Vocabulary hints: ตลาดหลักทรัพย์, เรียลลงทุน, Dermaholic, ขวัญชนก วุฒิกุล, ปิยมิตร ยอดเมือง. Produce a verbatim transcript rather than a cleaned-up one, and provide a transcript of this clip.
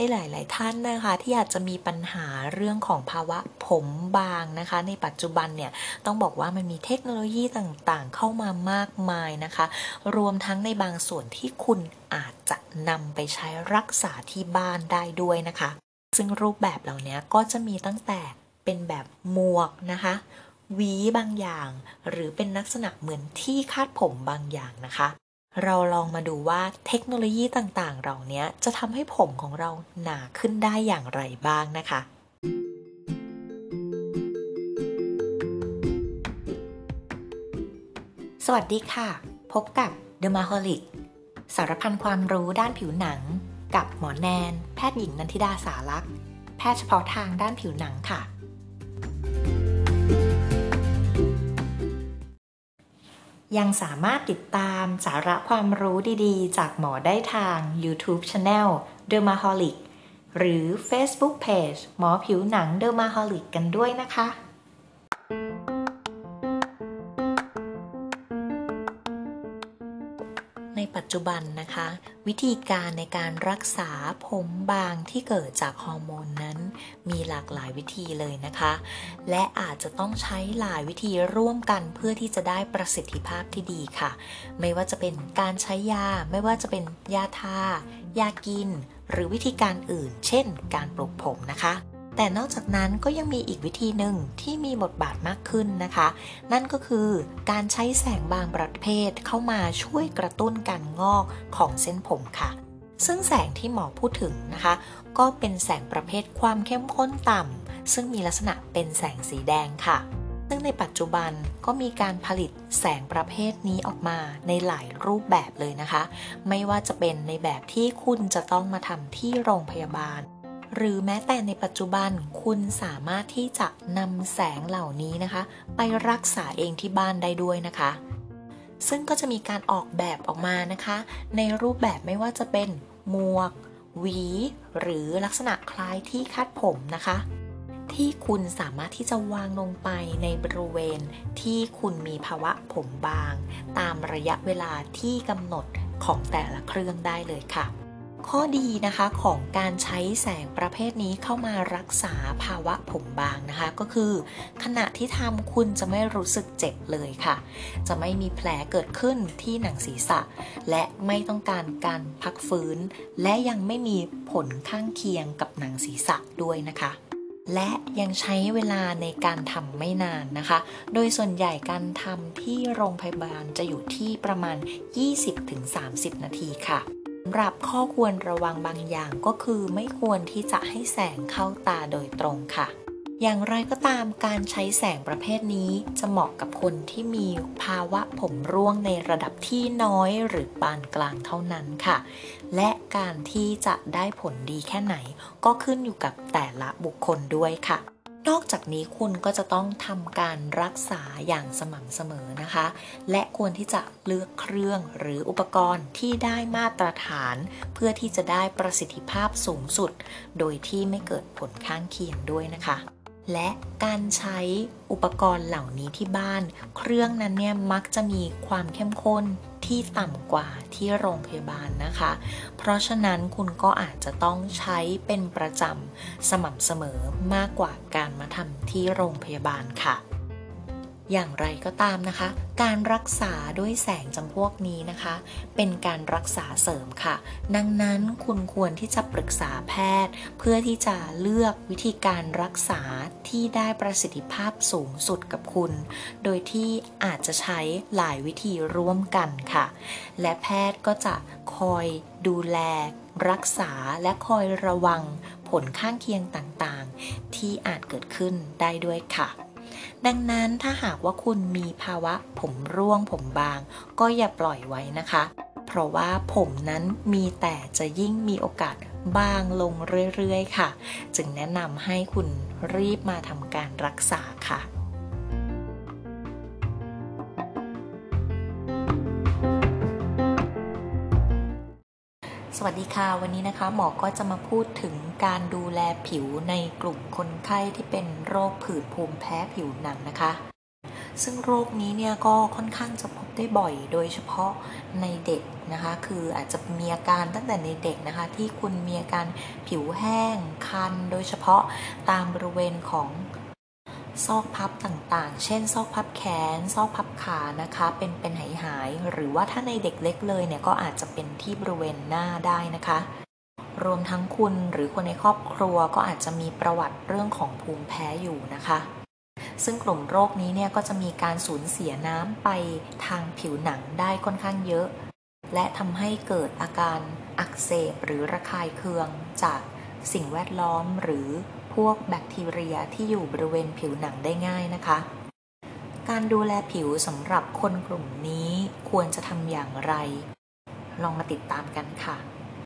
ในหลายๆท่านนะคะที่อาจจะมีปัญหาเรื่องของภาวะผมบางนะคะในปัจจุบันเนี่ยต้องบอกว่ามันมีเทคโนโลยีต่างๆเข้ามามากมายนะคะรวมทั้งในบางส่วนที่คุณอาจจะนำไปใช้รักษาที่บ้านได้ด้วยนะคะซึ่งรูปแบบเหล่านี้ก็จะมีตั้งแต่เป็นแบบหมวกนะคะหวีบางอย่างหรือเป็นลักษณะเหมือนที่คาดผมบางอย่างนะคะเราลองมาดูว่าเทคโนโลยีต่างๆเหล่านี้จะทำให้ผมของเราหนาขึ้นได้อย่างไรบ้างนะคะสวัสดีค่ะพบกับ Dermaholic สารพันความรู้ด้านผิวหนังกับหมอแนนแพทย์หญิงนันทิดาสาลักษ์แพทย์เฉพาะทางด้านผิวหนังค่ะยังสามารถติดตามสาระความรู้ดีๆจากหมอได้ทาง YouTube Channel Dermaholic หรือ Facebook Page หมอผิวหนัง Dermaholic กันด้วยนะคะในปัจจุบันนะคะวิธีการในการรักษาผมบางที่เกิดจากฮอร์โมนนั้นมีหลากหลายวิธีเลยนะคะและอาจจะต้องใช้หลายวิธีร่วมกันเพื่อที่จะได้ประสิทธิภาพที่ดีค่ะไม่ว่าจะเป็นการใช้ยาไม่ว่าจะเป็นยาทายากินหรือวิธีการอื่นเช่นการปลูกผมนะคะแต่นอกจากนั้นก็ยังมีอีกวิธีหนึ่งที่มีบทบาทมากขึ้นนะคะนั่นก็คือการใช้แสงบางประเภทเข้ามาช่วยกระตุ้นการงอกของเส้นผมค่ะซึ่งแสงที่หมอพูดถึงนะคะก็เป็นแสงประเภทความเข้มข้นต่ำซึ่งมีลักษณะเป็นแสงสีแดงค่ะซึ่งในปัจจุบันก็มีการผลิตแสงประเภทนี้ออกมาในหลายรูปแบบเลยนะคะไม่ว่าจะเป็นในแบบที่คุณจะต้องมาทำที่โรงพยาบาลหรือแม้แต่ในปัจจุบันคุณสามารถที่จะนำแสงเหล่านี้นะคะไปรักษาเองที่บ้านได้ด้วยนะคะซึ่งก็จะมีการออกแบบออกมานะคะในรูปแบบไม่ว่าจะเป็นหมวกหวีหรือลักษณะคล้ายที่คาดผมนะคะที่คุณสามารถที่จะวางลงไปในบริเวณที่คุณมีภาวะผมบางตามระยะเวลาที่กำหนดของแต่ละเครื่องได้เลยค่ะข้อดีนะคะของการใช้แสงประเภทนี้เข้ามารักษาภาวะผมบางนะคะก็คือขณะที่ทำคุณจะไม่รู้สึกเจ็บเลยค่ะจะไม่มีแผลเกิดขึ้นที่หนังศีรษะและไม่ต้องการการพักฟื้นและยังไม่มีผลข้างเคียงกับหนังศีรษะด้วยนะคะและยังใช้เวลาในการทำไม่นานนะคะโดยส่วนใหญ่การทำที่โรงพยาบาลจะอยู่ที่ประมาณ ยี่สิบถึงสามสิบ นาทีค่ะสำหรับข้อควรระวังบางอย่างก็คือไม่ควรที่จะให้แสงเข้าตาโดยตรงค่ะอย่างไรก็ตามการใช้แสงประเภทนี้จะเหมาะกับคนที่มีภาวะผมร่วงในระดับที่น้อยหรือปานกลางเท่านั้นค่ะและการที่จะได้ผลดีแค่ไหนก็ขึ้นอยู่กับแต่ละบุคคลด้วยค่ะนอกจากนี้คุณก็จะต้องทำการรักษาอย่างสม่ำเสมอนะคะและควรที่จะเลือกเครื่องหรืออุปกรณ์ที่ได้มาตรฐานเพื่อที่จะได้ประสิทธิภาพสูงสุดโดยที่ไม่เกิดผลข้างเคียงด้วยนะคะและการใช้อุปกรณ์เหล่านี้ที่บ้านเครื่องนั้นเนี่ยมักจะมีความเข้มข้นที่ต่ำกว่าที่โรงพยาบาลนะคะเพราะฉะนั้นคุณก็อาจจะต้องใช้เป็นประจำสม่ำเสมอมากกว่าการมาทำที่โรงพยาบาลค่ะอย่างไรก็ตามนะคะการรักษาด้วยแสงจำพวกนี้นะคะเป็นการรักษาเสริมค่ะดังนั้นคุณควรที่จะปรึกษาแพทย์เพื่อที่จะเลือกวิธีการรักษาที่ได้ประสิทธิภาพสูงสุดกับคุณโดยที่อาจจะใช้หลายวิธีร่วมกันค่ะและแพทย์ก็จะคอยดูแลรักษาและคอยระวังผลข้างเคียงต่างๆที่อาจเกิดขึ้นได้ด้วยค่ะดังนั้นถ้าหากว่าคุณมีภาวะผมร่วงผมบางก็อย่าปล่อยไว้นะคะเพราะว่าผมนั้นมีแต่จะยิ่งมีโอกาสบางลงเรื่อยๆค่ะจึงแนะนำให้คุณรีบมาทำการรักษาค่ะสวัสดีค่ะวันนี้นะคะหมอก็จะมาพูดถึงการดูแลผิวในกลุ่มคนไข้ที่เป็นโรคผื่นภูมิแพ้ผิวหนังนะคะ ซึ่งโรคนี้เนี่ยก็ค่อนข้างจะพบได้บ่อยโดยเฉพาะในเด็กนะคะคืออาจจะมีอาการตั้งแต่ในเด็กนะคะที่คุณมีอาการผิวแห้งคันโดยเฉพาะตามบริเวณของซอกพับต่างๆเช่นซอกพับแขนซอกพับขานะคะเป็นเป็นหายหายหรือว่าถ้าในเด็กเล็กเลยเนี่ยก็อาจจะเป็นที่บริเวณหน้าได้นะคะรวมทั้งคุณหรือคนในครอบครัวก็อาจจะมีประวัติเรื่องของภูมิแพ้อยู่นะคะซึ่งกลุ่มโรคนี้เนี่ยก็จะมีการสูญเสียน้ำไปทางผิวหนังได้ค่อนข้างเยอะและทำให้เกิดอาการอักเสบหรือระคายเคืองจากสิ่งแวดล้อมหรือพวกแบคทีเรียที่อยู่บริเวณผิวหนังได้ง่ายนะคะการดูแลผิวสำหรับคนกลุ่มนี้ควรจะทำอย่างไรลองมาติดตามกันค่ะ